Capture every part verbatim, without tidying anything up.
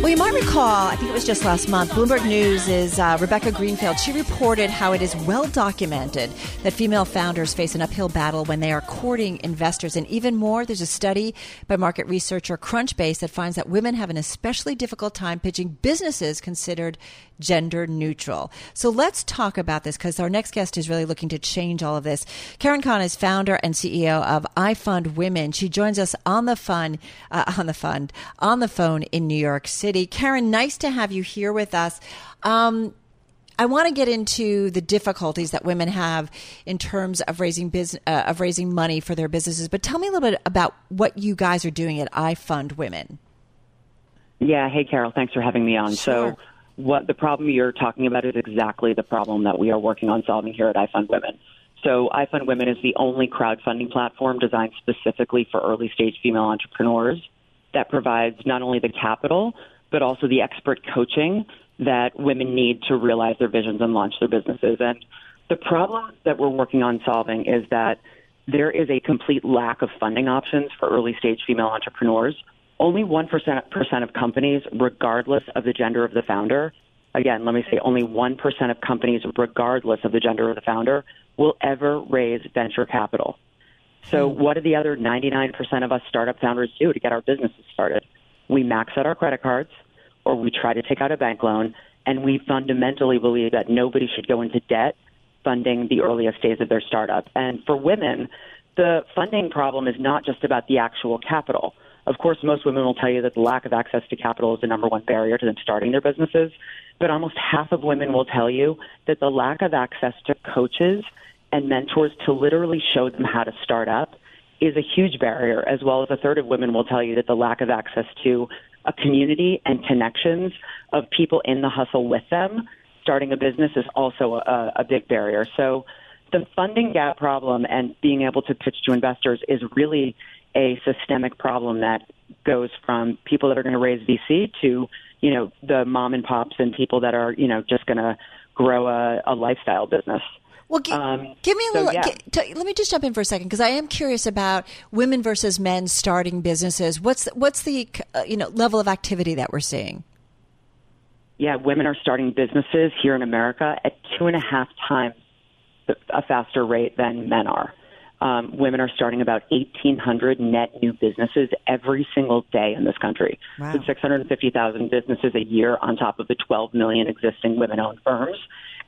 Well, you might recall, I think it was just last month, Bloomberg News is uh, Rebecca Greenfield. She reported how it is well documented that female founders face an uphill battle when they are courting investors. And even more, there's a study by market researcher Crunchbase that finds that women have an especially difficult time pitching businesses considered gender neutral. So let's talk about this because our next guest is really looking to change all of this. Karen Cahn is founder and C E O of iFundWomen. She joins us on the fun, uh, on the fund, on the phone in New York City. Karen, nice to have you here with us. Um, I want to get into the difficulties that women have in terms of raising business, uh, of raising money for their businesses. But tell me a little bit about what you guys are doing at iFundWomen. Yeah. Hey, Carol. Thanks for having me on. Sure. So what the problem you're talking about is exactly the problem that we are working on solving here at iFundWomen. So iFundWomen is the only crowdfunding platform designed specifically for early-stage female entrepreneurs that provides not only the capital but also the expert coaching that women need to realize their visions and launch their businesses. And the problem that we're working on solving is that there is a complete lack of funding options for early-stage female entrepreneurs. Only one percent of companies, regardless of the gender of the founder, again, let me say only one percent of companies, regardless of the gender of the founder, will ever raise venture capital. So what do the other ninety-nine percent of us startup founders do to get our businesses started? We max out our credit cards, or we try to take out a bank loan, and we fundamentally believe that nobody should go into debt funding the earliest days of their startup. And for women, the funding problem is not just about the actual capital. Of course, most women will tell you that the lack of access to capital is the number one barrier to them starting their businesses, but almost half of women will tell you that the lack of access to coaches and mentors to literally show them how to start up is a huge barrier, as well as a third of women will tell you that the lack of access to a community and connections of people in the hustle with them starting a business is also a, a big barrier. So the funding gap problem and being able to pitch to investors is really a systemic problem that goes from people that are going to raise V C to, you know, the mom and pops and people that are, you know, just going to grow a, a lifestyle business. Well, give, um, give me a so, little. Yeah. Get, let me just jump in for a second because I am curious about women versus men starting businesses. What's what's the uh, you know level of activity that we're seeing? Yeah, women are starting businesses here in America at two and a half times a faster rate than men are. Um, women are starting about eighteen hundred net new businesses every single day in this country. Wow. So six hundred fifty thousand businesses a year on top of the twelve million existing women-owned firms.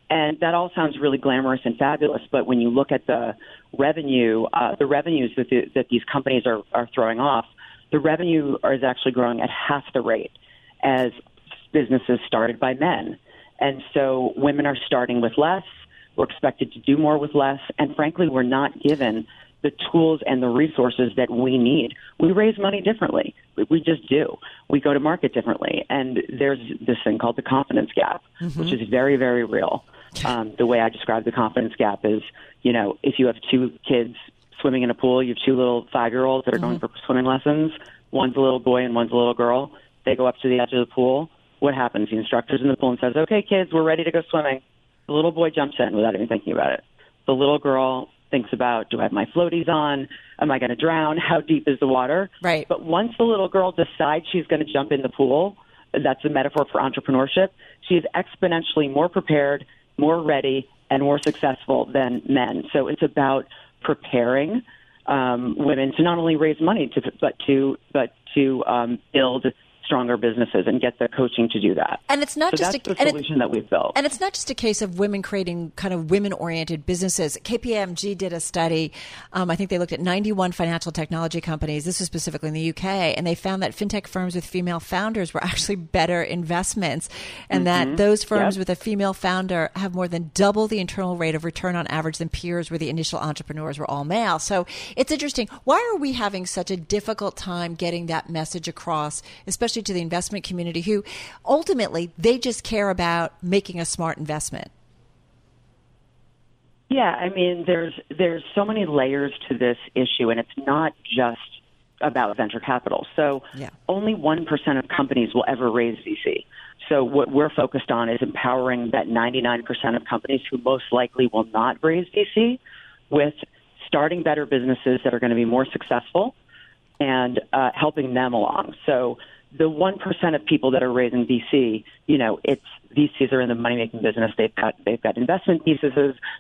And that all sounds really glamorous and fabulous, but when you look at the revenue, uh, the revenues that, the, that these companies are, are throwing off, the revenue is actually growing at half the rate as businesses started by men. And so women are starting with less, we're expected to do more with less, and frankly, we're not given the tools and the resources that we need. We raise money differently. We just do. We go to market differently. And there's this thing called the confidence gap, mm-hmm. which is very, very real. Um, the way I describe the confidence gap is, you know, if you have two kids swimming in a pool, you have two little five-year-olds that are mm-hmm. going for swimming lessons. One's a little boy and one's a little girl. They go up to the edge of the pool. What happens? The instructor's in the pool and says, okay, kids, we're ready to go swimming. The little boy jumps in without even thinking about it. The little girl thinks about, do I have my floaties on? Am I going to drown? How deep is the water? Right. But once the little girl decides she's going to jump in the pool, that's a metaphor for entrepreneurship, she's exponentially more prepared, more ready, and more successful than men. So it's about preparing um, women to not only raise money, to, but to but to um, build stronger businesses and get the coaching to do that. And it's not so just that's a, the solution it, that we've built. And it's not just a case of women creating kind of women-oriented businesses. K P M G did a study. Um, I think they looked at ninety-one financial technology companies. This was specifically in the U K, and they found that fintech firms with female founders were actually better investments, and mm-hmm. that those firms yep. with a female founder have more than double the internal rate of return on average than peers where the initial entrepreneurs were all male. So it's interesting. Why are we having such a difficult time getting that message across, especially to the investment community, who ultimately they just care about making a smart investment? Yeah, I mean, there's there's so many layers to this issue, and it's not just about venture capital. So yeah. only one percent of companies will ever raise V C. So what we're focused on is empowering that ninety-nine percent of companies who most likely will not raise V C with starting better businesses that are going to be more successful and uh, helping them along. So the one percent of people that are raising V C, you know, it's V Cs are in the money-making business. They've got they've got investment theses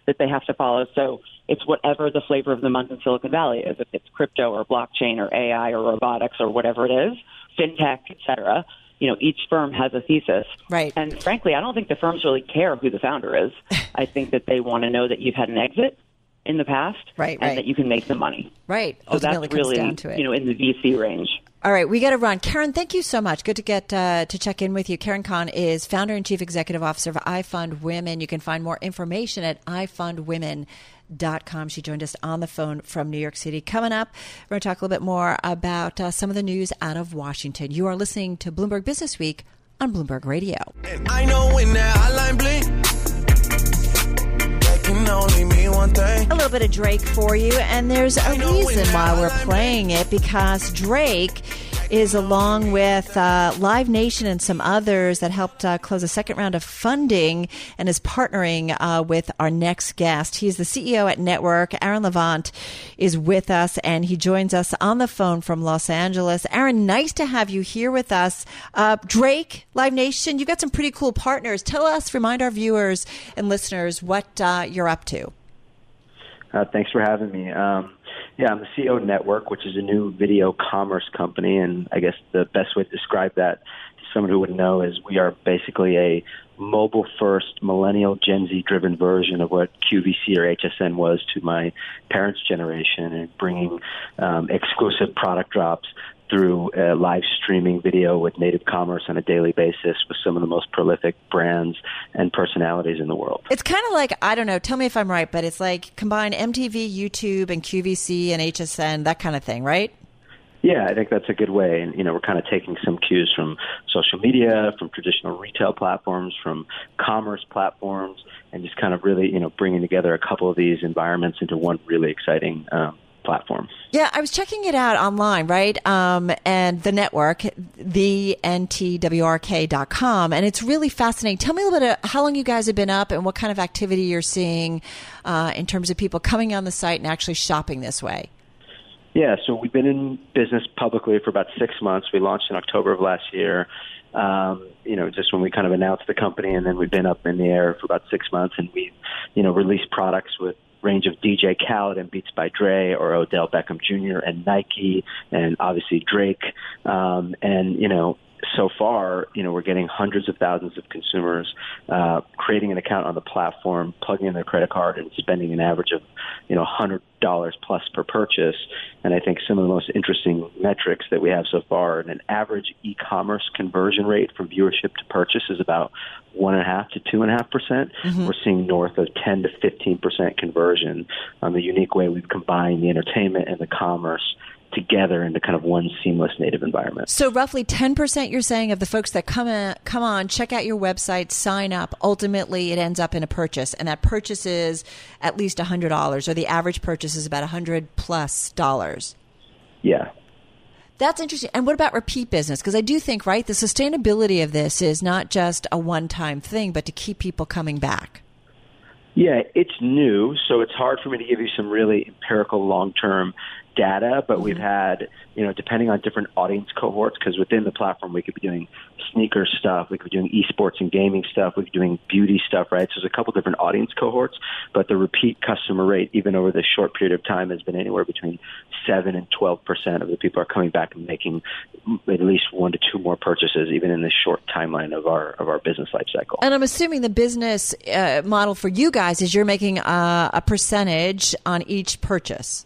that they have to follow. So it's whatever the flavor of the month in Silicon Valley is, if it's crypto or blockchain or A I or robotics or whatever it is, fintech, et cetera. You know, each firm has a thesis. Right. And frankly, I don't think the firms really care who the founder is. I think that they want to know that you've had an exit in the past right, and right. that you can make the money. Right. So ultimately that's really, comes down to it. You know, in the V C range. All right. We got to run. Karen, thank you so much. Good to get uh, to check in with you. Karen Cahn is founder and chief executive officer of iFundWomen. You can find more information at i fund women dot com. She joined us on the phone from New York City. Coming up, we're going to talk a little bit more about uh, some of the news out of Washington. You are listening to Bloomberg Business Week on Bloomberg Radio. And I know when that hotline bling. A little bit of Drake for you, and there's a reason why we're playing it, because Drake is along with uh, Live Nation and some others that helped uh, close a second round of funding and is partnering uh, with our next guest. He's the C E O at N T W R K. Aaron Levant is with us, and he joins us on the phone from Los Angeles. Aaron, nice to have you here with us. Uh, Drake, Live Nation, you've got some pretty cool partners. Tell us, remind our viewers and listeners what uh, you're up to. Uh, thanks for having me. Um, yeah, I'm the C E O of N T W R K, which is a new video commerce company. And I guess the best way to describe that to someone who wouldn't know is we are basically a mobile-first, millennial, Gen Z-driven version of what Q V C or H S N was to my parents' generation, and bringing um, exclusive product drops through uh, live streaming video with native commerce on a daily basis with some of the most prolific brands and personalities in the world. It's kind of like, I don't know, tell me if I'm right, but it's like combine M T V, YouTube, and Q V C and H S N, that kind of thing, right? Yeah, I think that's a good way. And, you know, we're kind of taking some cues from social media, from traditional retail platforms, from commerce platforms, and just kind of really, you know, bringing together a couple of these environments into one really exciting um platform. Yeah, I was checking it out online, right? Um, and the N T W R K, the N T W R K dot com, and it's really fascinating. Tell me a little bit of how long you guys have been up and what kind of activity you're seeing uh, in terms of people coming on the site and actually shopping this way. Yeah, so we've been in business publicly for about six months. We launched in October of last year. Um, you know, just when we kind of announced the company, and then we've been up in the air for about six months, and we've, you know, released products with range of D J Khaled and Beats by Dre or Odell Beckham Junior and Nike and obviously Drake. Um, and, you know, so far, you know, we're getting hundreds of thousands of consumers uh, creating an account on the platform, plugging in their credit card and spending an average of, you know, one hundred dollars plus per purchase. And I think some of the most interesting metrics that we have so far, and an average e-commerce conversion rate from viewership to purchase is about one and a half to two and a half percent. We're seeing north of ten to fifteen percent conversion on the unique way we've combined the entertainment and the commerce together into kind of one seamless native environment. So roughly ten percent, you're saying, of the folks that come in, come on, check out your website, sign up, ultimately it ends up in a purchase. And that purchase is at least one hundred dollars, or the average purchase is about one hundred plus dollars. Yeah. That's interesting. And what about repeat business? Because I do think, right, the sustainability of this is not just a one-time thing, but to keep people coming back. Yeah, it's new, so it's hard for me to give you some really empirical long-term data, but mm-hmm. we've had, you know, depending on different audience cohorts, because within the platform we could be doing sneaker stuff, we could be doing esports and gaming stuff, we could be doing beauty stuff, right? So there's a couple different audience cohorts, but the repeat customer rate, even over this short period of time, has been anywhere between seven and twelve percent of the people are coming back and making at least one to two more purchases, even in this short timeline of our of our business life cycle. And I'm assuming the business uh, model for you guys is you're making uh, a percentage on each purchase.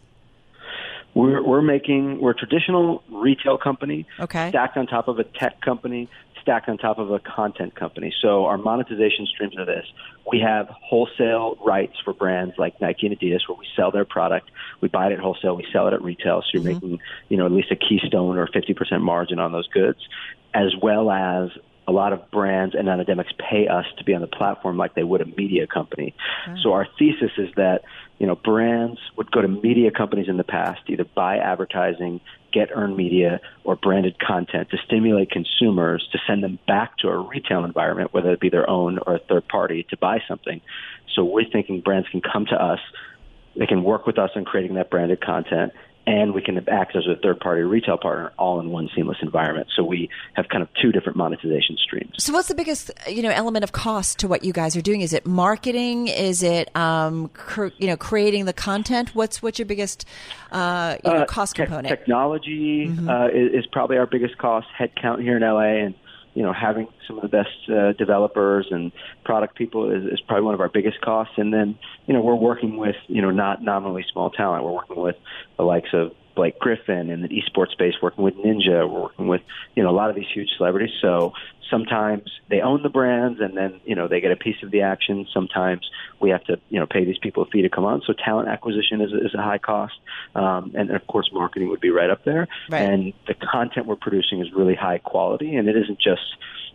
We're, we're making, we're a traditional retail company, okay, stacked on top of a tech company, stacked on top of a content company. So our monetization streams are this. We have wholesale rights for brands like Nike and Adidas where we sell their product. We buy it at wholesale. We sell it at retail. So you're mm-hmm. making, you know, at least a keystone or fifty percent margin on those goods, as well as a lot of brands and academics pay us to be on the platform like they would a media company. Wow. So our thesis is that, you know, brands would go to media companies in the past, either buy advertising, get earned media, or branded content to stimulate consumers to send them back to a retail environment, whether it be their own or a third party, to buy something. So we're thinking brands can come to us, they can work with us on creating that branded content, and we can act as a third-party retail partner all in one seamless environment. So we have kind of two different monetization streams. So what's the biggest, you know, element of cost to what you guys are doing? Is it marketing? Is it, um, cr- you know, creating the content? What's what's your biggest uh, you know, cost uh, te- component? Technology mm-hmm. uh, is, is probably our biggest cost. Headcount here in L A and, you know, having some of the best uh, developers and product people is, is probably one of our biggest costs. And then, you know, we're working with, you know, not nominally small talent. We're working with the likes of Blake Griffin in the esports space, working with Ninja. We're working with, you know, a lot of these huge celebrities. So sometimes they own the brands and then, you know, they get a piece of the action. Sometimes we have to, you know, pay these people a fee to come on. So talent acquisition is, is a high cost. Um, and, of course, marketing would be right up there. Right. And the content we're producing is really high quality. And it isn't just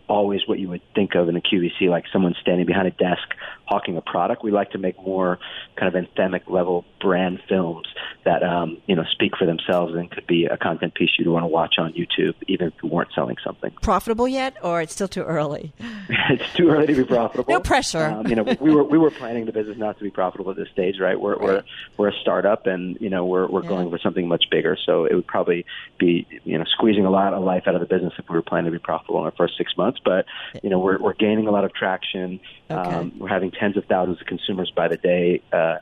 always what you would think of in a Q V C, like someone standing behind a desk hawking a product. We like to make more kind of anthemic level brand films that, um, you know, speak for themselves and could be a content piece you'd want to watch on YouTube, even if you weren't selling something. Profitable yet, or it's still too early? It's too early to be profitable. No pressure. Um, you know, we were we were planning the business not to be profitable at this stage, right? We're right. we're we're a startup, and you know, we're we're yeah. going for something much bigger. So it would probably be, you know, squeezing a lot of life out of the business if we were planning to be profitable in our first six months. But you know, we're we're gaining a lot of traction. Okay. Um, we're having tens of thousands of consumers by the day uh,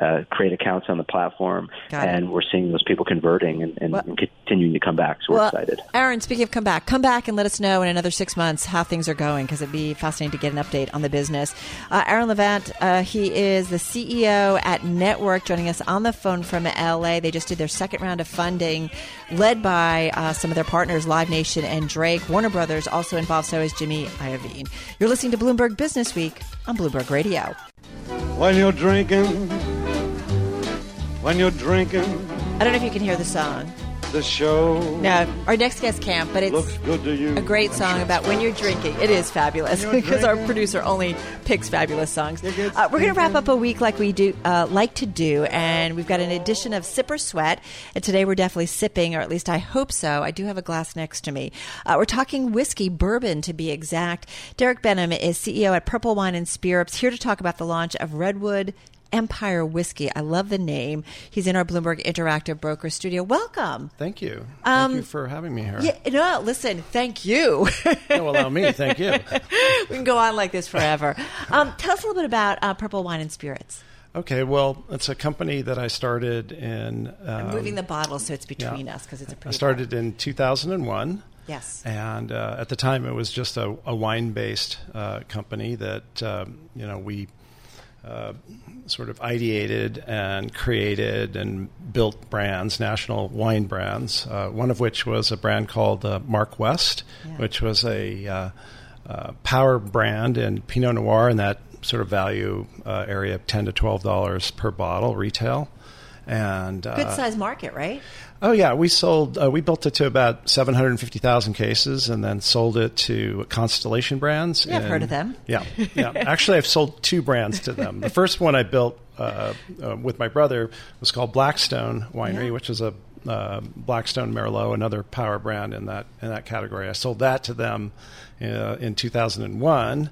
uh, create accounts on the platform, and we're seeing those people converting and, and, well, and continuing to come back. So we're well, excited. Aaron, speaking of come back, come back and let us know in another six months how things are going, because it'd be fascinating to get an update on the business. Uh, Aaron Levant, uh, he is the C E O at N T W R K, joining us on the phone from L A. They just did their second round of funding, led by uh, some of their partners, Live Nation and Drake. Warner Brothers also involved, so is Jimmy Iovine. You're listening to Bloomberg Business Week on Bloomberg Radio. When you're drinking, when you're drinking. I don't know if you can hear the song. The show. No, our next guest can't, but it's looks good to you. A great song about when you're drinking. It is fabulous because our producer only picks fabulous songs. Uh, we're going to wrap up a week like we do, uh, like to do, and we've got an edition of Sipper Sweat. And today we're definitely sipping, or at least I hope so. I do have a glass next to me. Uh, we're talking whiskey, bourbon to be exact. Derek Benham is C E O at Purple Wine and Spirits, here to talk about the launch of Redwood Empire Whiskey. I love the name. He's in our Bloomberg Interactive Broker Studio. Welcome. Thank you. Um, thank you for having me here. Yeah, no, listen, thank you. No, allow me. Thank you. We can go on like this forever. Um, tell us a little bit about uh, Purple Wine and Spirits. Okay, well, it's a company that I started in... Um, I'm moving the bottle so it's between yeah, us because it's a pretty... I started bottle. in two thousand one. Yes. And uh, at the time, it was just a, a wine-based uh, company that, um, you know, we... Uh, sort of ideated and created and built brands, national wine brands, uh, one of which was a brand called uh, Mark West, yeah. which was a uh, uh, power brand in Pinot Noir in that sort of value uh, area of ten dollars to twelve dollars per bottle retail. And uh, good size market, right? Oh, yeah. We sold, uh, we built it to about seven hundred fifty thousand cases and then sold it to Constellation Brands. Yeah, I've heard of them. Yeah. yeah. Actually, I've sold two brands to them. The first one I built uh, uh, with my brother was called Blackstone Winery, yeah. which is a uh, Blackstone Merlot, another power brand in that in that category. I sold that to them uh, in two thousand one.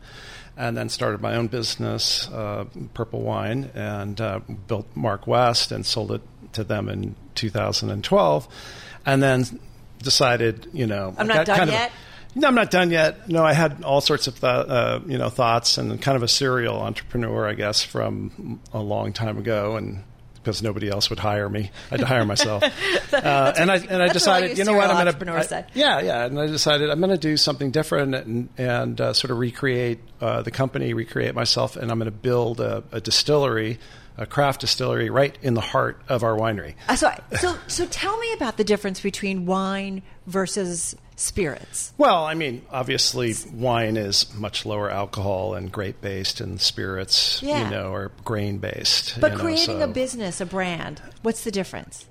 And then started my own business, uh, Purple Wine, and uh, built Mark West and sold it to them in two thousand twelve, and then decided, you know, I'm not done yet. Of, no, I'm not done yet. No, I had all sorts of th- uh, you know thoughts, and kind of a serial entrepreneur, I guess, from a long time ago, and. Because nobody else would hire me, I had to hire myself. uh, and I and I decided, you know what, I'm going to yeah yeah. And I decided I'm going to do something different and and uh, sort of recreate uh, the company, recreate myself, and I'm going to build a, a distillery, a craft distillery, right in the heart of our winery. Uh, so so so tell me about the difference between wine versus spirits. Well, I mean, obviously, wine is much lower alcohol and grape based, and spirits, yeah. you know, are grain based. But you know, creating so. a business, a brand, what's the difference?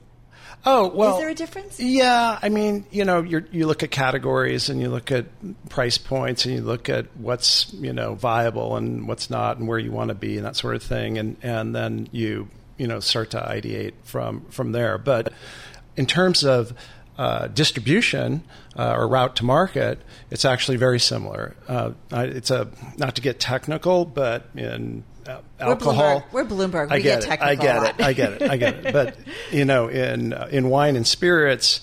Oh, well, is there a difference? Yeah, I mean, you know, you you look at categories and you look at price points and you look at what's you know viable and what's not and where you want to be and that sort of thing, and and then you you know start to ideate from from there. But in terms of Uh, distribution uh, or route to market, it's actually very similar. Uh, it's a not to get technical, but in uh, alcohol, we're Bloomberg. We're Bloomberg. We I get, get technical. I get a lot. it. I get it. I get it. But you know, in uh, in wine and spirits,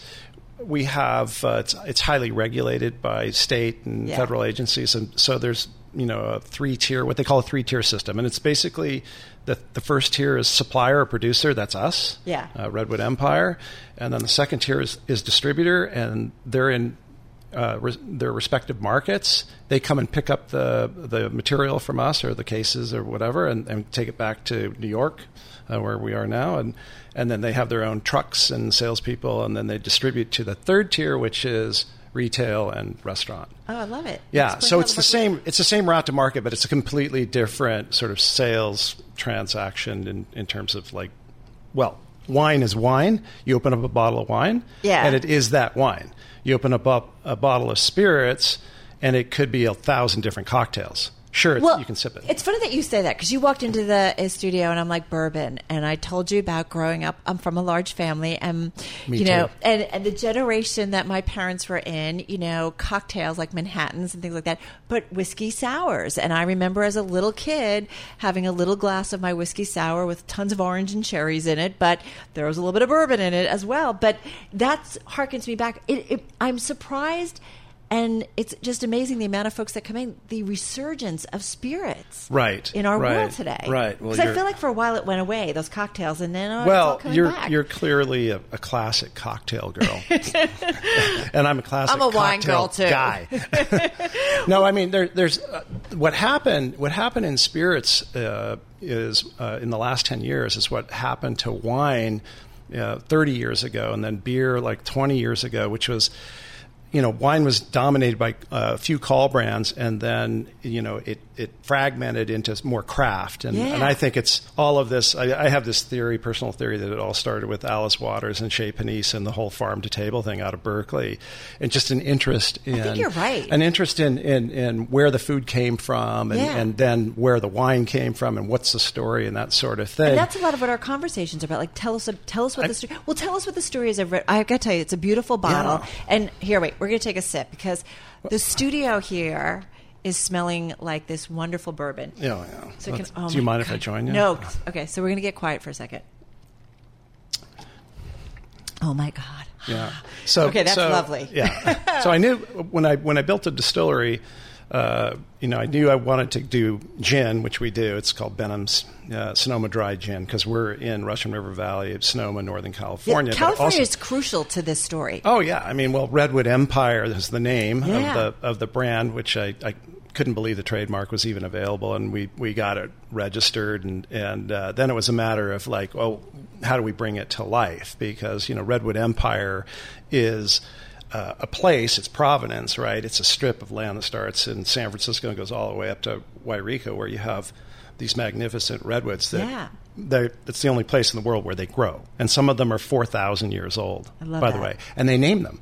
we have uh, it's it's highly regulated by state and yeah. federal agencies, and so there's you know a three tier, what they call a three tier system, and it's basically. The, the first tier is supplier or producer. That's us, yeah. uh, Redwood Empire. And then the second tier is, is distributor, and they're in uh, re- their respective markets. They come and pick up the, the material from us or the cases or whatever and, and take it back to New York, uh, where we are now. And, and then they have their own trucks and salespeople, and then they distribute to the third tier, which is retail and restaurant. Oh, I love it. Yeah, Explain so it's the same it. it's the same route to market, but it's a completely different sort of sales transaction in, in terms of like, well, wine is wine. You open up a bottle of wine, yeah. and it is that wine. You open up a, a bottle of spirits, and it could be a thousand different cocktails. Sure, well, you can sip it. It's funny that you say that because you walked into the uh, studio and I'm like, bourbon. And I told you about growing up. I'm from a large family. And, Me you know, and, and the generation that my parents were in, you know, cocktails like Manhattans and things like that, but whiskey sours. And I remember as a little kid having a little glass of my whiskey sour with tons of orange and cherries in it, but there was a little bit of bourbon in it as well. But that harkens me back. It, it, I'm surprised. And it's just amazing the amount of folks that come in, the resurgence of spirits right, in our right, world today. Right. Because well, I feel like for a while it went away, those cocktails, and then oh, well, it's all coming back. Well, you're clearly a, a classic cocktail girl. And I'm a classic I'm a wine girl too. Guy. No, I mean, there, there's uh, what happened What happened in spirits uh, is uh, in the last ten years is what happened to wine uh, thirty years ago, and then beer like twenty years ago, which was... You know, wine was dominated by uh, a few call brands, and then, you know, it, it fragmented into more craft. And, yeah. and I think it's all of this. I, I have this theory, personal theory, that it all started with Alice Waters and Shea Panisse and the whole farm-to-table thing out of Berkeley. And just an interest in... I think you're right. An interest in, in, in where the food came from and, yeah. and then where the wine came from and what's the story and that sort of thing. And that's a lot of what our conversations are about. Like, tell us tell us what I, the story... Well, tell us what the story is. I've got to tell you, it's a beautiful bottle. Yeah. And here, wait. We're going to take a sip because the studio here is smelling like this wonderful bourbon. Yeah, yeah. So can, oh do you mind God. if I join you? No. Okay, so we're going to get quiet for a second. Oh, my God. Yeah. So Okay, that's so, lovely. Yeah. So I knew when I when I built a distillery, uh, you know, I knew I wanted to do gin, which we do. It's called Benham's uh, Sonoma Dry Gin because we're in Russian River Valley, Sonoma, Northern California. Yeah, California also, is crucial to this story. Oh, yeah. I mean, well, Redwood Empire is the name yeah. of the of the brand, which I, I couldn't believe the trademark was even available. And we, we got it registered. And, and uh, then it was a matter of like, well, how do we bring it to life? Because, you know, Redwood Empire is... Uh, a place, it's Providence, right? It's a strip of land that starts in San Francisco and goes all the way up to Wairika, where you have these magnificent redwoods that yeah. they're, it's the only place in the world where they grow. And some of them are four thousand years old, I love by that. the way. And they name them.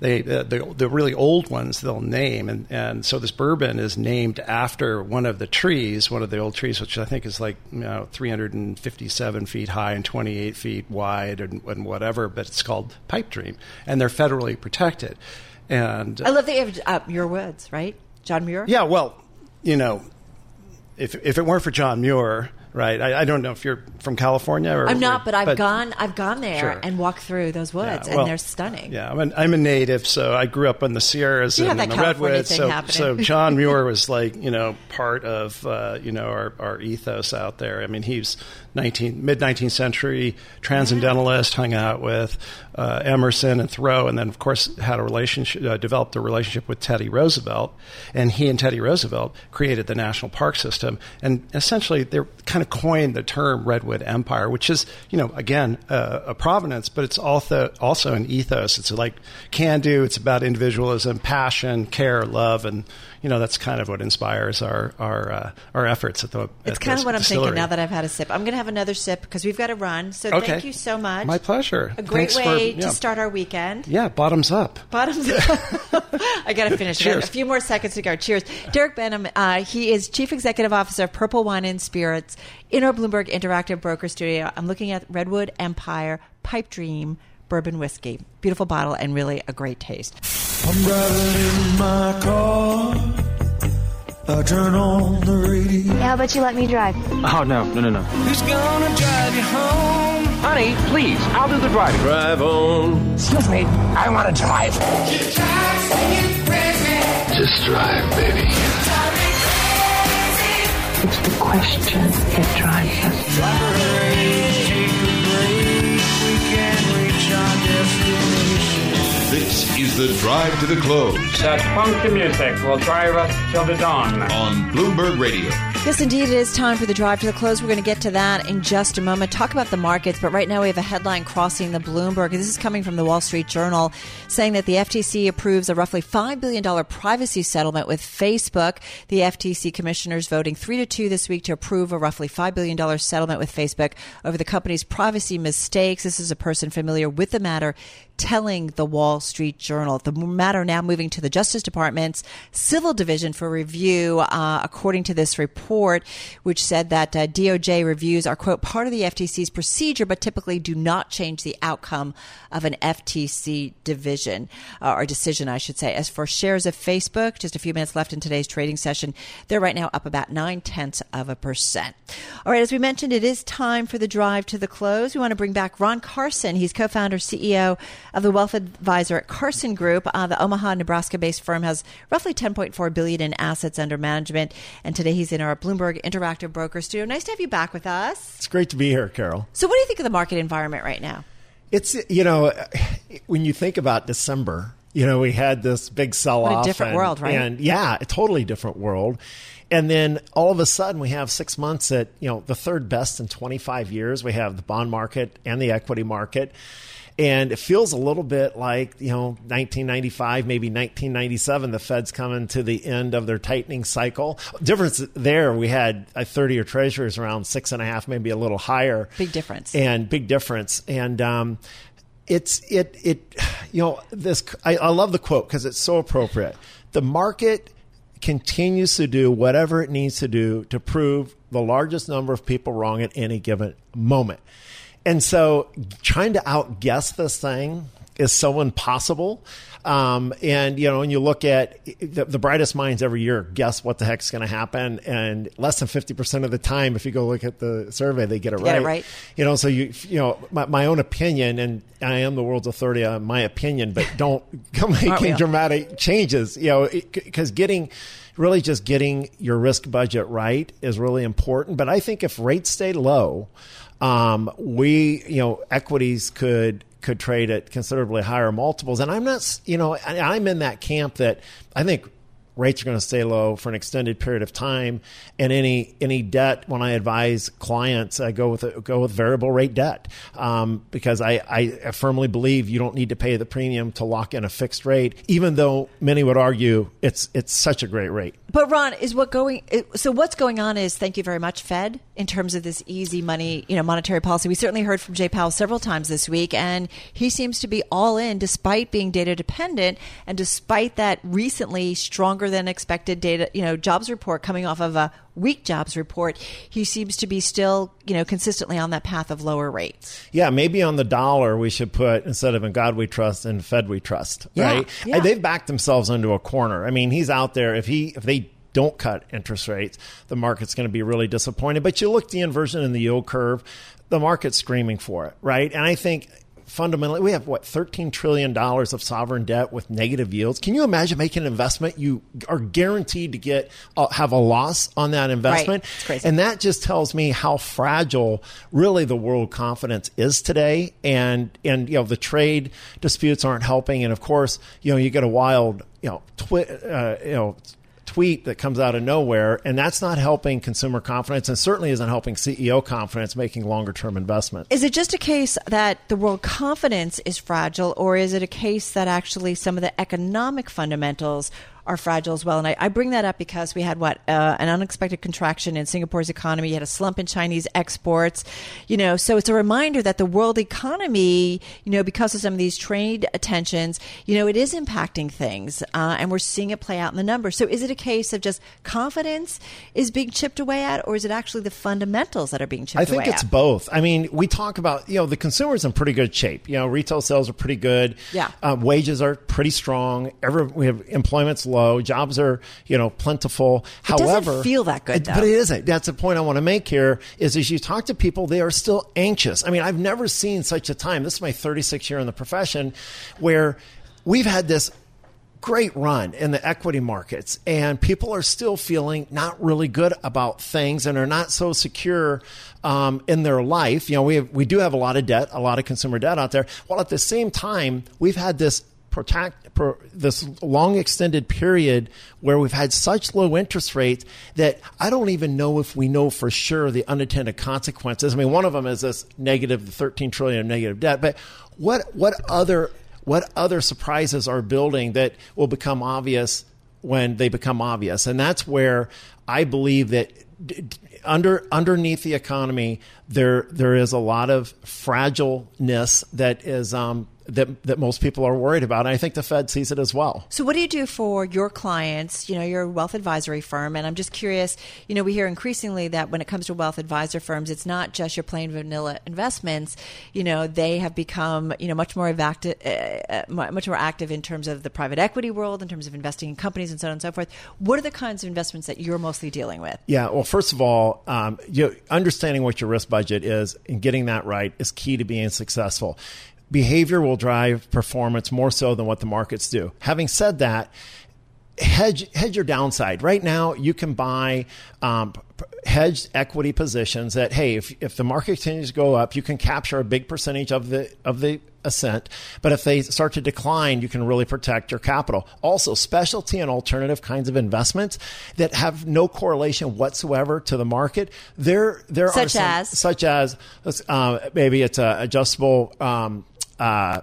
They uh, the, the really old ones they'll name. And, and so this bourbon is named after one of the trees, one of the old trees, which I think is like you know, three hundred fifty-seven feet high and twenty-eight feet wide and, and whatever, but it's called Pipe Dream. And they're federally protected. And I love that you have uh, Muir Woods, right? John Muir? Yeah, well, you know, if if it weren't for John Muir... Right. I, I don't know if you're from California. Or, I'm not, or, but I've but, gone. I've gone there sure. and walked through those woods, yeah, well, and they're stunning. Yeah, I'm, an, I'm a native, so I grew up in the Sierras you and in the California Redwoods. So, so John Muir was like, you know, part of uh, you know our, our ethos out there. I mean, he's nineteen mid nineteenth century transcendentalist, hung out with uh, Emerson and Thoreau, and then of course had a relationship, uh, developed a relationship with Teddy Roosevelt, and he and Teddy Roosevelt created the national park system, and essentially they're kind of coined the term Redwood Empire, which is, you know, again, uh, a provenance, but it's also also an ethos. It's like can do. It's about individualism, passion, care, love, and you know that's kind of what inspires our our uh, our efforts at the. At it's kind of what distillery. I'm thinking now that I've had a sip. I'm going to have another sip because we've got to run. So okay. Thank you so much. My pleasure. A great Thanks way for, yeah. to start our weekend. Yeah, bottoms up. Bottoms up. I got to finish. Cheers. It. A few more seconds to go. Cheers. Derek Benham. Uh, he is Chief Executive Officer of Purple Wine and Spirits. In our Bloomberg Interactive Broker Studio, I'm looking at Redwood Empire Pipe Dream Bourbon Whiskey. Beautiful bottle and really a great taste. I'm driving in my car. I turn on the radio. How about you let me drive? Oh, no, no, no, no. Who's gonna drive you home? Honey, please, I'll do the driving. Drive on. Excuse me, I want to drive. She drives me crazy. Just drive, baby. It's the question that drives us. This is the drive to the close. That funky music will drive us till the dawn. On Bloomberg Radio. Yes, indeed, it is time for the drive to the close. We're going to get to that in just a moment. Talk about the markets, but right now we have a headline crossing the Bloomberg. This is coming from the Wall Street Journal, saying that the F T C approves a roughly five billion dollars privacy settlement with Facebook. The F T C commissioners voting three to two this week to approve a roughly five billion dollars settlement with Facebook over the company's privacy mistakes. This is a person familiar with the matter telling the Wall Street Journal. The matter now moving to the Justice Department's Civil Division for review, uh, according to this report. Report, which said that uh, D O J reviews are, quote, part of the F T C's procedure, but typically do not change the outcome of an F T C division uh, or decision, I should say. As for shares of Facebook, just a few minutes left in today's trading session, they're right now up about nine tenths of a percent. All right, as we mentioned, it is time for the drive to the close. We want to bring back Ron Carson. He's co-founder, C E O of the wealth advisor at Carson Group. Uh, the Omaha, Nebraska-based firm has roughly ten point four billion dollars in assets under management, and today he's in our Bloomberg Interactive Broker Studio. Nice to have you back with us. It's great to be here, Carol. So what do you think of the market environment right now? It's, you know, when you think about December, you know, we had this big sell-off. What a different and, world, right? And yeah, a totally different world. And then all of a sudden we have six months at, you know, the third best in twenty-five years. We have the bond market and the equity market. And it feels a little bit like, you know, nineteen ninety-five, maybe nineteen ninety-seven, the Fed's coming to the end of their tightening cycle. Difference there, we had a thirty-year treasuries around six and a half, maybe a little higher. Big difference. And big difference. And um, it's, it, it, you know, this, I, I love the quote because it's so appropriate. The market continues to do whatever it needs to do to prove the largest number of people wrong at any given moment. And so trying to outguess this thing is so impossible. Um, and, you know, when you look at the, the brightest minds every year, guess what the heck's going to happen. And less than fifty percent of the time, if you go look at the survey, they get it, right. Get it right. You know, so, you you know, my, my own opinion, and I am the world's authority on my opinion, but don't come making dramatic changes, you know, because getting really just getting your risk budget right is really important. But I think if rates stay low, Um, we, you know, equities could, could trade at considerably higher multiples. And I'm not, you know, I, I'm in that camp that I think rates are going to stay low for an extended period of time. And any, any debt, when I advise clients, I go with, a, go with variable rate debt. Um, because I, I firmly believe you don't need to pay the premium to lock in a fixed rate, even though many would argue it's, it's such a great rate. But Ron, is what going so what's going on is, thank you very much, Fed, in terms of this easy money, you know, monetary policy. We certainly heard from Jay Powell several times this week, and he seems to be all in despite being data dependent and despite that recently stronger than expected data, you know, jobs report coming off of a weak jobs report. He seems to be still, you know, consistently on that path of lower rates. Yeah, maybe on the dollar we should put, instead of in God we trust, in Fed we trust, yeah, right? Yeah. They've backed themselves into a corner. I mean, he's out there. If he if they don't cut interest rates, the market's going to be really disappointed. But you look at the inversion in the yield curve, the market's screaming for it, right? And I think fundamentally, we have, what, thirteen trillion dollars of sovereign debt with negative yields. Can you imagine making an investment? You are guaranteed to get uh, have a loss on that investment. Right. It's crazy. And that just tells me how fragile, really, the world confidence is today. And, and you know, the trade disputes aren't helping. And, of course, you know, you get a wild, you know, twi- uh, you know, tweet that comes out of nowhere, and that's not helping consumer confidence, and certainly isn't helping C E O confidence making longer term investments. Is it just a case that the world confidence is fragile, or is it a case that actually some of the economic fundamentals are fragile as well? And I, I bring that up because we had, what, uh, an unexpected contraction in Singapore's economy. You had a slump in Chinese exports, you know, so it's a reminder that the world economy, you know, because of some of these trade tensions, you know, it is impacting things, uh, and we're seeing it play out in the numbers. So is it a case of just confidence is being chipped away at, or is it actually the fundamentals that are being chipped away at? I think it's at? both. I mean, we talk about, you know, the consumer's in pretty good shape. You know, retail sales are pretty good. Yeah. Uh, wages are pretty strong. Every, we have employment's low. Jobs are, you know, plentiful. It However, doesn't feel that good, though. But it isn't. That's the point I want to make here is as you talk to people, they are still anxious. I mean, I've never seen such a time. This is my thirty-sixth year in the profession where we've had this great run in the equity markets, and people are still feeling not really good about things and are not so secure um, in their life. You know, we have, we do have a lot of debt, a lot of consumer debt out there. While at the same time, we've had this Protect, pro, this long extended period where we've had such low interest rates that I don't even know if we know for sure the unintended consequences. I mean, one of them is this negative thirteen trillion dollars of negative debt. But what what other what other surprises are building that will become obvious when they become obvious? And that's where I believe that d- Under underneath the economy, there there is a lot of fragileness that is um, that that most people are worried about. And I think the Fed sees it as well. So, what do you do for your clients? You know, you're a wealth advisory firm, and I'm just curious. You know, we hear increasingly that when it comes to wealth advisor firms, it's not just your plain vanilla investments. You know, they have become you know much more active, uh, much more active in terms of the private equity world, in terms of investing in companies, and so on and so forth. What are the kinds of investments that you're mostly dealing with? Yeah. Well, first of all. Um, you, understanding what your risk budget is and getting that right is key to being successful. Behavior will drive performance more so than what the markets do. Having said that, hedge hedge your downside. Right now, you can buy um, hedged equity positions that, hey, if if the market continues to go up, you can capture a big percentage of the of the ascent. But if they start to decline, you can really protect your capital. Also, specialty and alternative kinds of investments that have no correlation whatsoever to the market. There, there such are some, as such as uh, maybe it's a adjustable um, uh,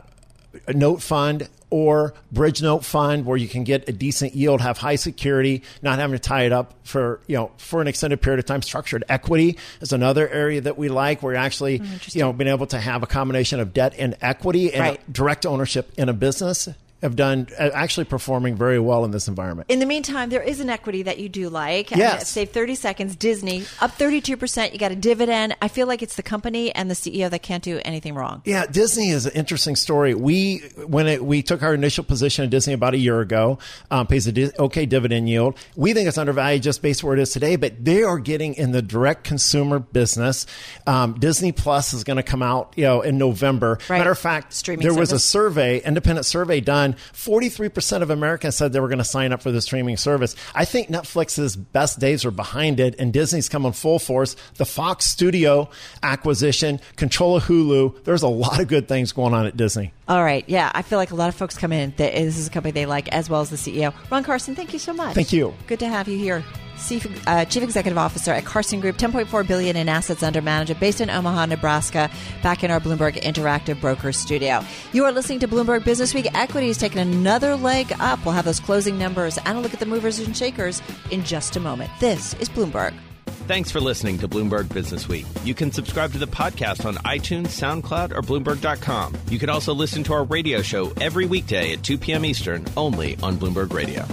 note fund. Or bridge note fund where you can get a decent yield, have high security, not having to tie it up for, you know, for an extended period of time. Structured equity is another area that we like where you're actually, mm, you know, being able to have a combination of debt and equity and right. direct ownership in a business. Have done actually performing very well in this environment. In the meantime, there is an equity that you do like. Yes. Save thirty seconds. Disney up thirty-two percent. You got a dividend. I feel like it's the company and the C E O that can't do anything wrong. Yeah, Disney is an interesting story. We when it, we took our initial position in Disney about a year ago. Um, pays an okay dividend yield. We think it's undervalued just based on where it is today. But they are getting in the direct consumer business. Um, Disney Plus is going to come out, you know, in November. Right. Matter of fact, Streaming there service. was a survey, independent survey done. forty-three percent of Americans said they were going to sign up for the streaming service. I think Netflix's best days are behind it, and Disney's coming full force. The Fox Studio acquisition, control of Hulu. There's a lot of good things going on at Disney. All right. Yeah, I feel like a lot of folks come in. This is a company they like, as well as the C E O. Ron Carson, thank you so much. Thank you. Good to have you here. Chief, uh, Chief Executive Officer at Carson Group, ten point four billion dollars in assets under management, based in Omaha, Nebraska, back in our Bloomberg Interactive Brokers studio. You are listening to Bloomberg Business Week. Equity is taking another leg up. We'll have those closing numbers and a look at the movers and shakers in just a moment. This is Bloomberg. Thanks for listening to Bloomberg Business Week. You can subscribe to the podcast on iTunes, SoundCloud, or Bloomberg dot com. You can also listen to our radio show every weekday at two p.m. Eastern, only on Bloomberg Radio.